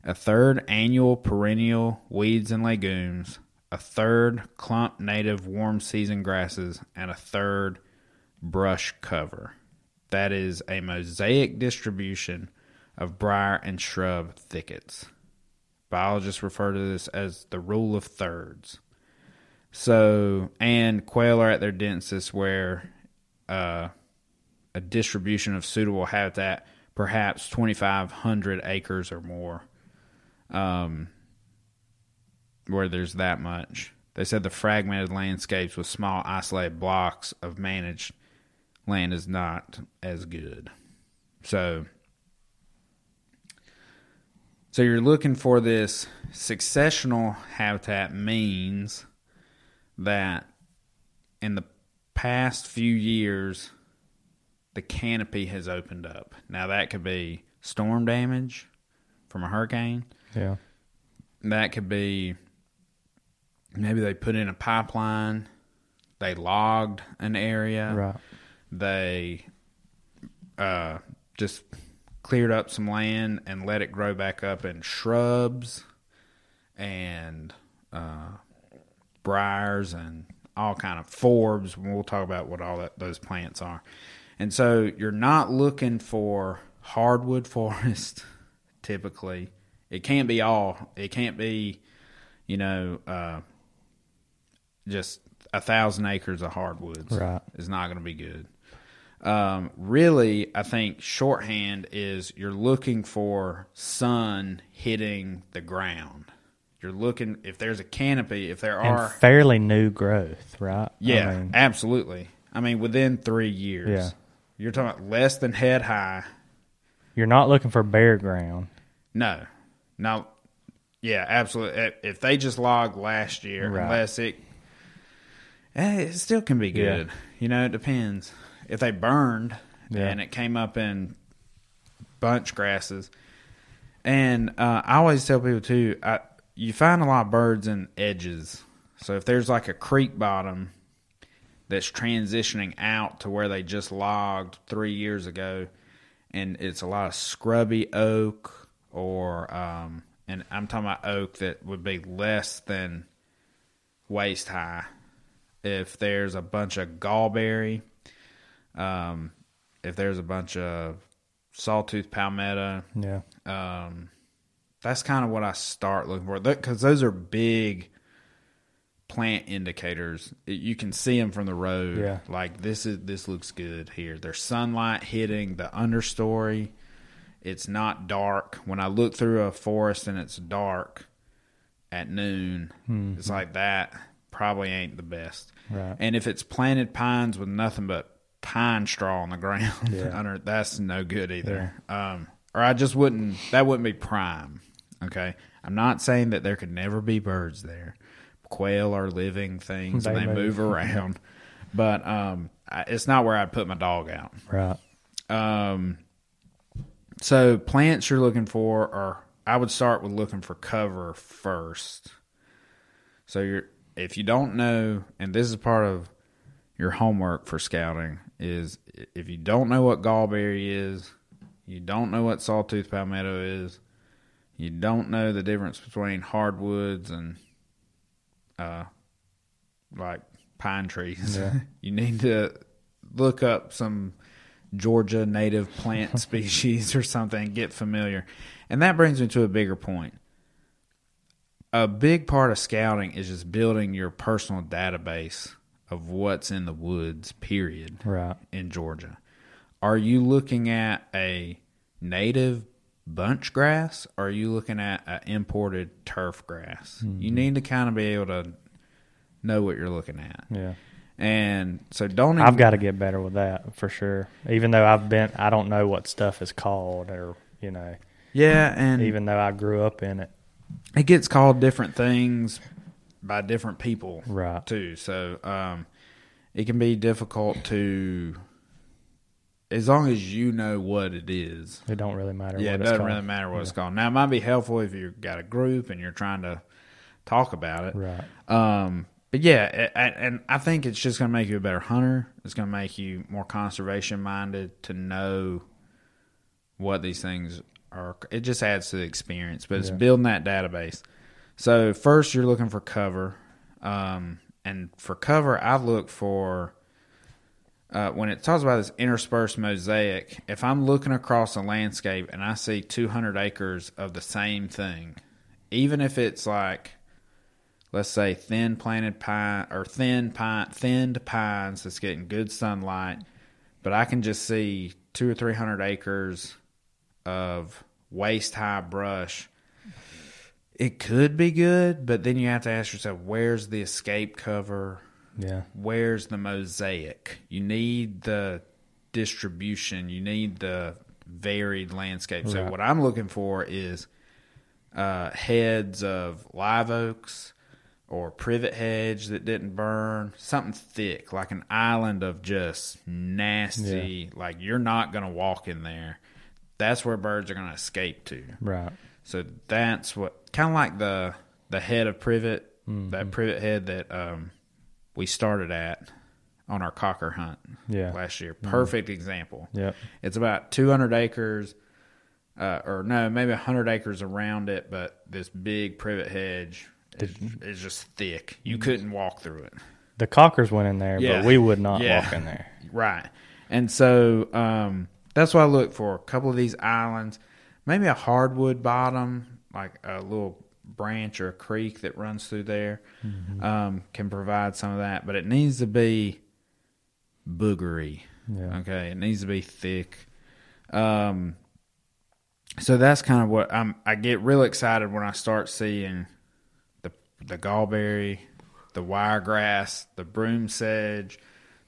a third annual perennial weeds and legumes, a third clump native warm season grasses, and a third brush cover. That is a mosaic distribution of briar and shrub thickets. Biologists refer to this as the rule of thirds. So, and quail are at their densest where uh, a distribution of suitable habitat, perhaps twenty-five hundred acres or more, um, where there's that much. They said the fragmented landscapes with small isolated blocks of managed land is not as good. So, so you're looking for this successional habitat means... that in the past few years, the canopy has opened up. Now, that could be storm damage from a hurricane. Yeah. That could be maybe they put in a pipeline they logged an area. Right. They uh, just cleared up some land and let it grow back up in shrubs and uh, briars and all kind of forbs. We'll talk about what all that, those plants are. And so you're not looking for hardwood forest typically. It can't be all. It can't be, you know, uh, just a thousand acres of hardwoods. Right. It's not going to be good. Um, really, I think shorthand is you're looking for sun hitting the ground. You're looking, if there's a canopy, if there and are... fairly new growth, right? Yeah, I mean, absolutely. I mean, within three years. Yeah. You're talking about less than head high. You're not looking for bare ground. No. No. Yeah, absolutely. If they just logged last year, right. unless it... It still can be good. Yeah. You know, it depends. If they burned yeah. and it came up in bunch grasses. And uh, I always tell people, too... I. You find a lot of birds in edges. So if there's like a creek bottom that's transitioning out to where they just logged three years ago, and it's a lot of scrubby oak or, um, and I'm talking about oak that would be less than waist high. If there's a bunch of gallberry, um, if there's a bunch of sawtooth palmetto, yeah, um, that's kind of what I start looking for, because those are big plant indicators. You can see them from the road. Yeah. Like this is this looks good here. There's sunlight hitting the understory. It's not dark. When I look through a forest and it's dark at noon, mm-hmm. it's like that probably ain't the best. Right. And if it's planted pines with nothing but pine straw on the ground, yeah. under, that's no good either. Yeah. Um, or I just wouldn't. That wouldn't be prime. Okay, I'm not saying that there could never be birds there. Quail are living things; they, and they move around. But um, I, it's not where I'd put my dog out. Right. Um. So plants you're looking for, or I would start with looking for cover first. So you're if you don't know, and this is part of your homework for scouting, is if you don't know what gallberry is, you don't know what sawtooth palmetto is, you don't know the difference between hardwoods and uh, like pine trees. Yeah. You need to look up some Georgia native plant species or something, get familiar. And that brings me to a bigger point. A big part of scouting is just building your personal database of what's in the woods, period, right. in Georgia. Are you looking at a native bunch grass, or are you looking at an imported turf grass? Mm-hmm. You need to kind of be able to know what you're looking at. Yeah. And so don't... I've even, got to get better with that, for sure. Even though I've been... I don't know what stuff is called, or, you know... Yeah, and... Even though I grew up in it. It gets called different things by different people, right. too. So um, it can be difficult to... As long as you know what it is. It don't really matter yeah, what it's called. Yeah, it doesn't really matter what yeah. it's called. Now, it might be helpful if you've got a group and you're trying to talk about it. Right. Um, but, yeah, it, and I think it's just going to make you a better hunter. It's going to make you more conservation-minded to know what these things are. It just adds to the experience, but it's yeah. building that database. So, first, you're looking for cover. Um, and for cover, I look for... Uh, when it talks about this interspersed mosaic, if I'm looking across a landscape and I see two hundred acres of the same thing, even if it's like, let's say, thin planted pine or thin pine, thinned pines that's getting good sunlight, but I can just see two or three hundred acres of waist high brush. It could be good, but then you have to ask yourself, where's the escape cover? Yeah. Where's the mosaic? You need the distribution. You need the varied landscape. Right. So what I'm looking for is uh, heads of live oaks or privet hedge that didn't burn. Something thick, like an island of just nasty, yeah. like you're not going to walk in there. That's where birds are going to escape to. Right. So that's what, kind of like the, the head of privet, mm-hmm. that privet head that... um we started at on our cocker hunt yeah. last year. Perfect mm. example. Yeah, it's about two hundred acres, uh, or no, maybe one hundred acres around it, but this big privet hedge is, is just thick. You couldn't walk through it. The cockers went in there, yeah. but we would not yeah. walk in there. Right. And so um, that's what I look for. A couple of these islands, maybe a hardwood bottom, like a little branch or a creek that runs through there, mm-hmm. um, can provide some of that. But it needs to be boogery. Yeah. Okay, it needs to be thick. Um, so that's kind of what I'm. I get real excited when I start seeing the the gallberry, the wiregrass, the broom sedge,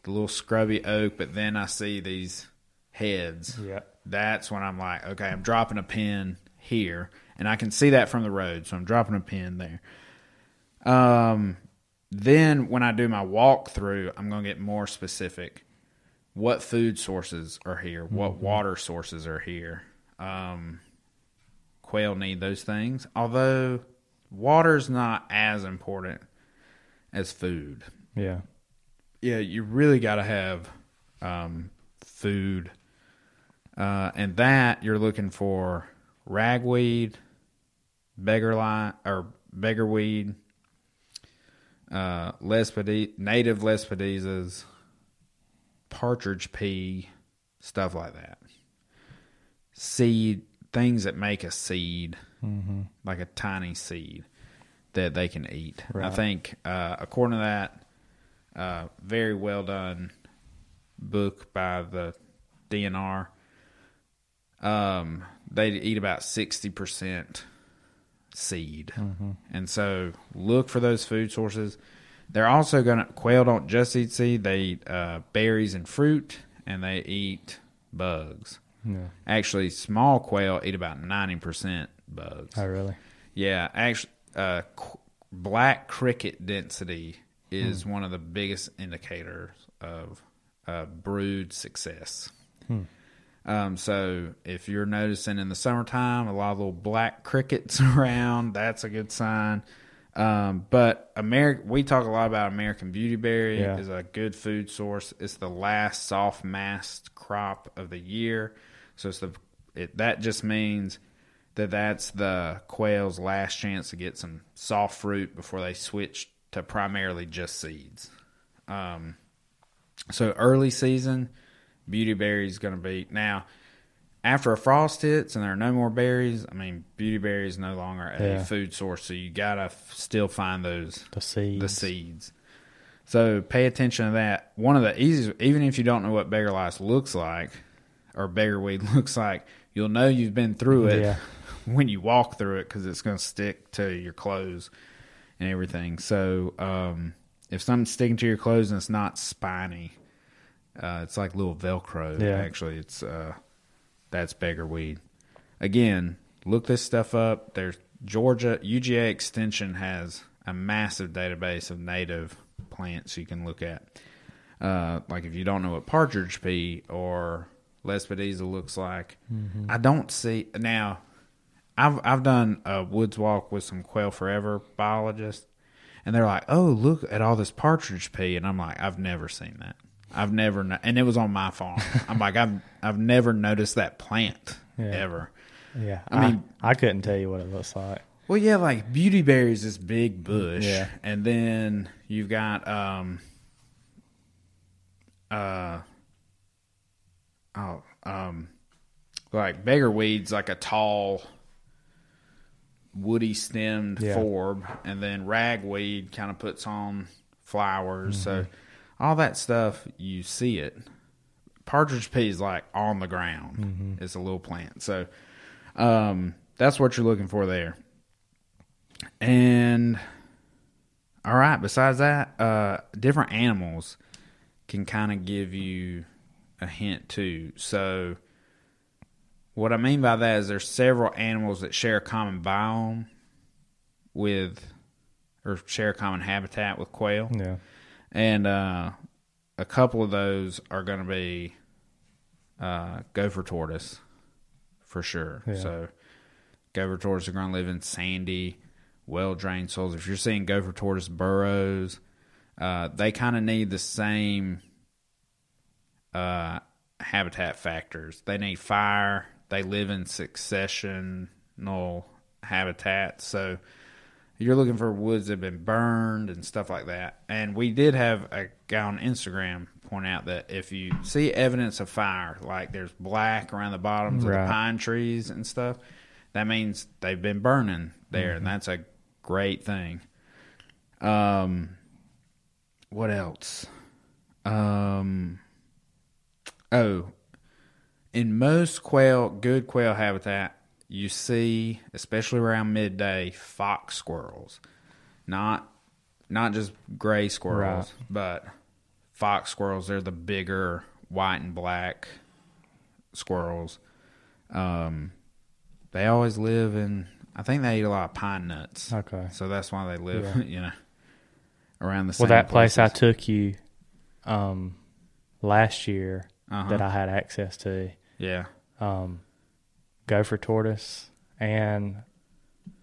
the little scrubby oak, but then I see these heads. Yeah. That's when I'm like, okay, I'm dropping a pin here, and I can see that from the road, so I'm dropping a pin there. Um, then when I do my walkthrough, I'm going to get more specific. What food sources are here? Mm-hmm. What water sources are here? Um, quail need those things, although water's not as important as food. Yeah. Yeah, you really got to have um, food. Uh, and that you're looking for ragweed, beggar line, or beggarweed, uh, lespide, native lespedezas, partridge pea, stuff like that. Seed, things that make a seed, mm-hmm. like a tiny seed that they can eat. Right. I think, uh, according to that, uh, very well done book by the D N R. Um, they eat about sixty percent seed. Mm-hmm. And so look for those food sources. They're also going to, quail don't just eat seed. They eat uh, berries and fruit, and they eat bugs. Yeah. Actually, small quail eat about ninety percent bugs. Oh, really? Yeah. Actually, uh, qu- black cricket density is hmm. one of the biggest indicators of uh, brood success. Hmm. Um, so if you're noticing in the summertime a lot of little black crickets around, that's a good sign. Um, but Ameri- we talk a lot about American beautyberry yeah. is a good food source. It's the last soft mast crop of the year. So it's the it, that just means that that's the quail's last chance to get some soft fruit before they switch to primarily just seeds. Um, so early season beautyberry is going to be now. After a frost hits and there are no more berries, I mean, beautyberry is no longer a yeah. food source, so you got to f- still find those the seeds. The seeds. So pay attention to that. One of the easiest, even if you don't know what beggar lice looks like or beggarweed looks like, you'll know you've been through it yeah. when you walk through it because it's going to stick to your clothes and everything. So um, if something's sticking to your clothes and it's not spiny. Uh, it's like little Velcro. Yeah. Actually, it's uh, that's beggarweed. Again, look this stuff up. There's Georgia U G A Extension has a massive database of native plants you can look at. Uh, like if you don't know what partridge pea or lespedeza looks like, mm-hmm. I don't see now. I've I've done a woods walk with some Quail Forever biologists, and they're like, "Oh, look at all this partridge pea," and I'm like, "I've never seen that." I've never, no- and it was on my farm. I'm like, I've, I've never noticed that plant yeah. ever. Yeah, I, I mean, I couldn't tell you what it looks like. Well, yeah, like beautyberry is this big bush, yeah. and then you've got, um, uh, oh, um, like beggarweed's like a tall, woody stemmed yeah. forb, and then ragweed kind of puts on flowers, mm-hmm. so. All that stuff, you see it. Partridge pea is like on the ground. Mm-hmm. It's a little plant. So um, that's what you're looking for there. And, all right, besides that, uh, different animals can kind of give you a hint too. So what I mean by that is there's several animals that share a common biome with or share a common habitat with quail. Yeah. And uh, a couple of those are going to be uh, gopher tortoise for sure. Yeah. So gopher tortoise are going to live in sandy, well-drained soils. If you're seeing gopher tortoise burrows, uh, they kind of need the same uh, habitat factors. They need fire. They live in successional habitats. So you're looking for woods that have been burned and stuff like that. And we did have a guy on Instagram point out that if you see evidence of fire, like there's black around the bottoms right. of the pine trees and stuff, that means they've been burning there, mm-hmm. and that's a great thing. Um, what else? Um, oh, in most quail, good quail habitat, you see, especially around midday, fox squirrels. Not not just gray squirrels, right. but fox squirrels. They're the bigger white and black squirrels. Um, they always live in, I think they eat a lot of pine nuts. Okay. So that's why they live, yeah. you know, around the same Well, that places. place I took you um, last year uh-huh. that I had access to. Yeah. Um gopher tortoise and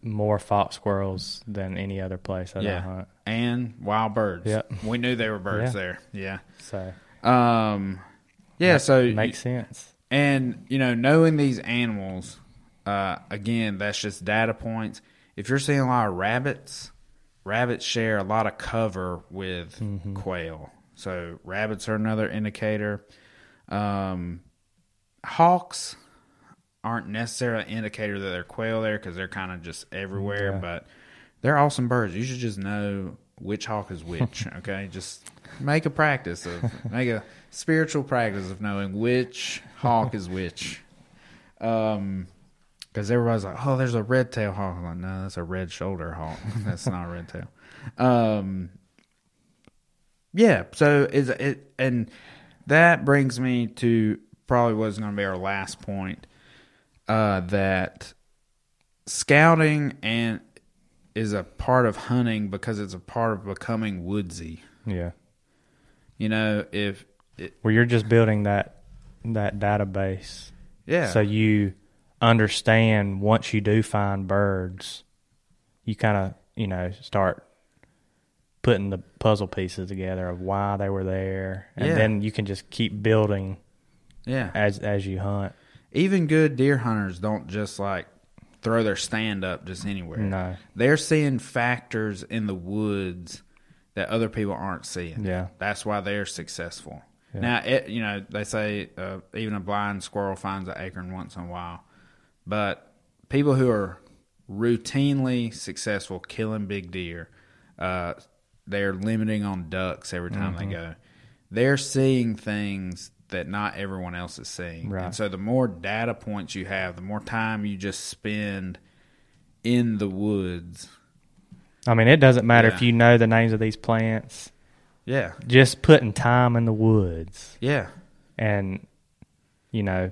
more fox squirrels than any other place I yeah. hunt. And wild birds. Yep. We knew there were birds yeah. there. Yeah. So um yeah, that so makes you, sense. And you know, knowing these animals, uh again, that's just data points. If you're seeing a lot of rabbits, rabbits share a lot of cover with mm-hmm. quail. So rabbits are another indicator. Um hawks aren't necessarily an indicator that they're quail there because they're kind of just everywhere, yeah. but they're awesome birds. You should just know which hawk is which, okay? Just make a practice of, make a spiritual practice of knowing which hawk is which. Um, because everybody's like, oh, there's a red-tail hawk. I'm like, no, that's a red-shoulder hawk. That's not a red-tail. Um, yeah, so it's, it, and that brings me to probably what's going to be our last point. Uh, that scouting and is a part of hunting because it's a part of becoming woodsy. Yeah. You know, if... It, well, you're just building that that database. Yeah. So you understand once you do find birds, you kind of, you know, start putting the puzzle pieces together of why they were there. And yeah. then you can just keep building yeah. as as you hunt. Even good deer hunters don't just, like, throw their stand up just anywhere. No. They're seeing factors in the woods that other people aren't seeing. Yeah. That's why they're successful. Yeah. Now, it, you know, they say uh, even a blind squirrel finds an acorn once in a while. But people who are routinely successful killing big deer, uh, they're limiting on ducks every time mm-hmm. they go. They're seeing things that not everyone else is seeing. Right. And so the more data points you have, the more time you just spend in the woods. I mean, it doesn't matter yeah. if you know the names of these plants. Yeah. Just putting time in the woods. Yeah. And, you know,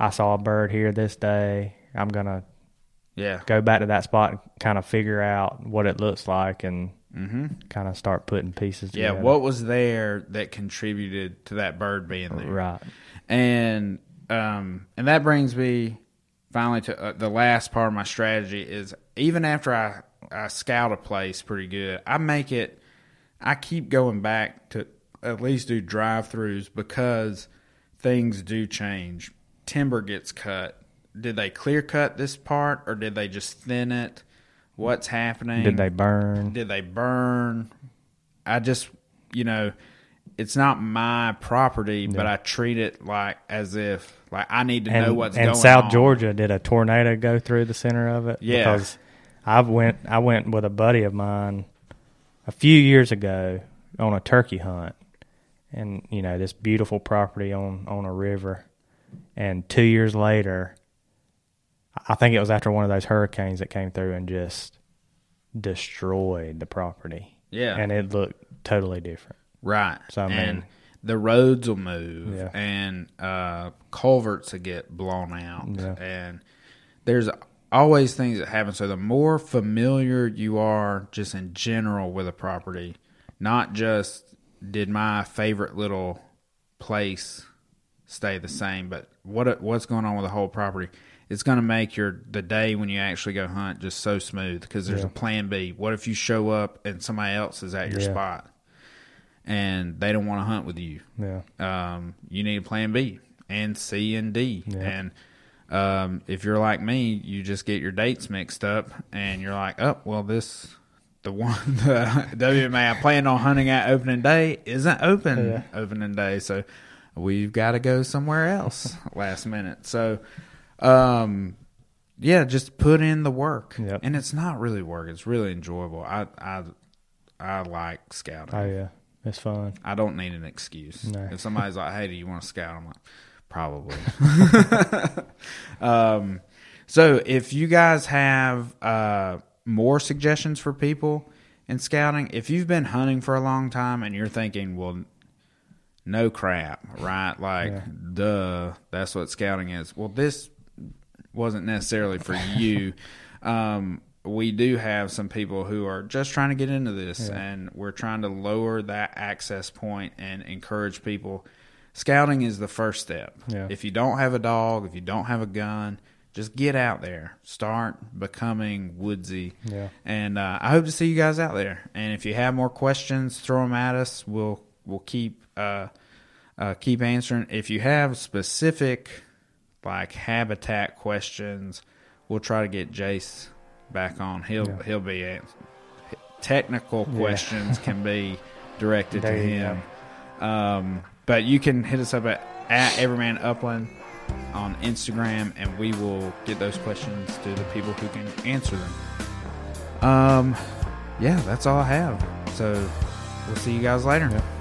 I saw a bird here this day. I'm going to yeah. go back to that spot and kind of figure out what it looks like and mm-hmm. kind of start putting pieces together. Yeah, what was there that contributed to that bird being there? Right. And um, and that brings me finally to uh, the last part of my strategy is even after I, I scout a place pretty good, I make it, I keep going back to at least do drive-thrus because things do change. Timber gets cut. Did they clear cut this part or did they just thin it? What's happening? Did they burn? Did they burn? I just, you know, it's not my property, no. but I treat it like as if, like, I need to and, know what's going on. And South Georgia, did a tornado go through the center of it? Yeah. Because I went, I went with a buddy of mine a few years ago on a turkey hunt. And, you know, this beautiful property on, on a river. And two years later... I think it was after one of those hurricanes that came through and just destroyed the property. Yeah. And it looked totally different. Right. So, I mean, and the roads will move yeah. and uh, culverts will get blown out. Yeah. And there's always things that happen. So, the more familiar you are just in general with a property, not just did my favorite little place stay the same, but what what's going on with the whole property. it's going to make your the day when you actually go hunt just so smooth, because there's yeah. a plan B. What if you show up and somebody else is at your yeah. spot and they don't want to hunt with you? Yeah. Um, you need a plan B and C and D. Yeah. And um, if you're like me, you just get your dates mixed up and you're like, oh, well, this the one the W M A I planned on hunting at opening day isn't open yeah. opening day, so we've got to go somewhere else last minute. So. Um, yeah, just put in the work, yep. and it's not really work. It's really enjoyable. I, I, I like scouting. Oh yeah, it's fun. I don't need an excuse. No. If somebody's like, "Hey, do you want to scout?" I'm like, "Probably." um, so if you guys have uh more suggestions for people in scouting, if you've been hunting for a long time and you're thinking, "Well, no crap, right? Like, yeah. duh, that's what scouting is." Well, this wasn't necessarily for you. Um, we do have some people who are just trying to get into this, yeah. and we're trying to lower that access point and encourage people. Scouting is the first step. Yeah. If you don't have a dog, if you don't have a gun, just get out there. Start becoming woodsy. Yeah. And uh, I hope to see you guys out there. And if you have more questions, throw them at us. We'll we'll keep uh, uh, keep answering. If you have specific like habitat questions, we'll try to get Jace back on. He'll yeah. he'll be answer. Technical yeah. questions can be directed to him. Um, but you can hit us up at, at Everyman Upland on Instagram, and we will get those questions to the people who can answer them. Um, yeah, that's all I have. So we'll see you guys later. Yeah.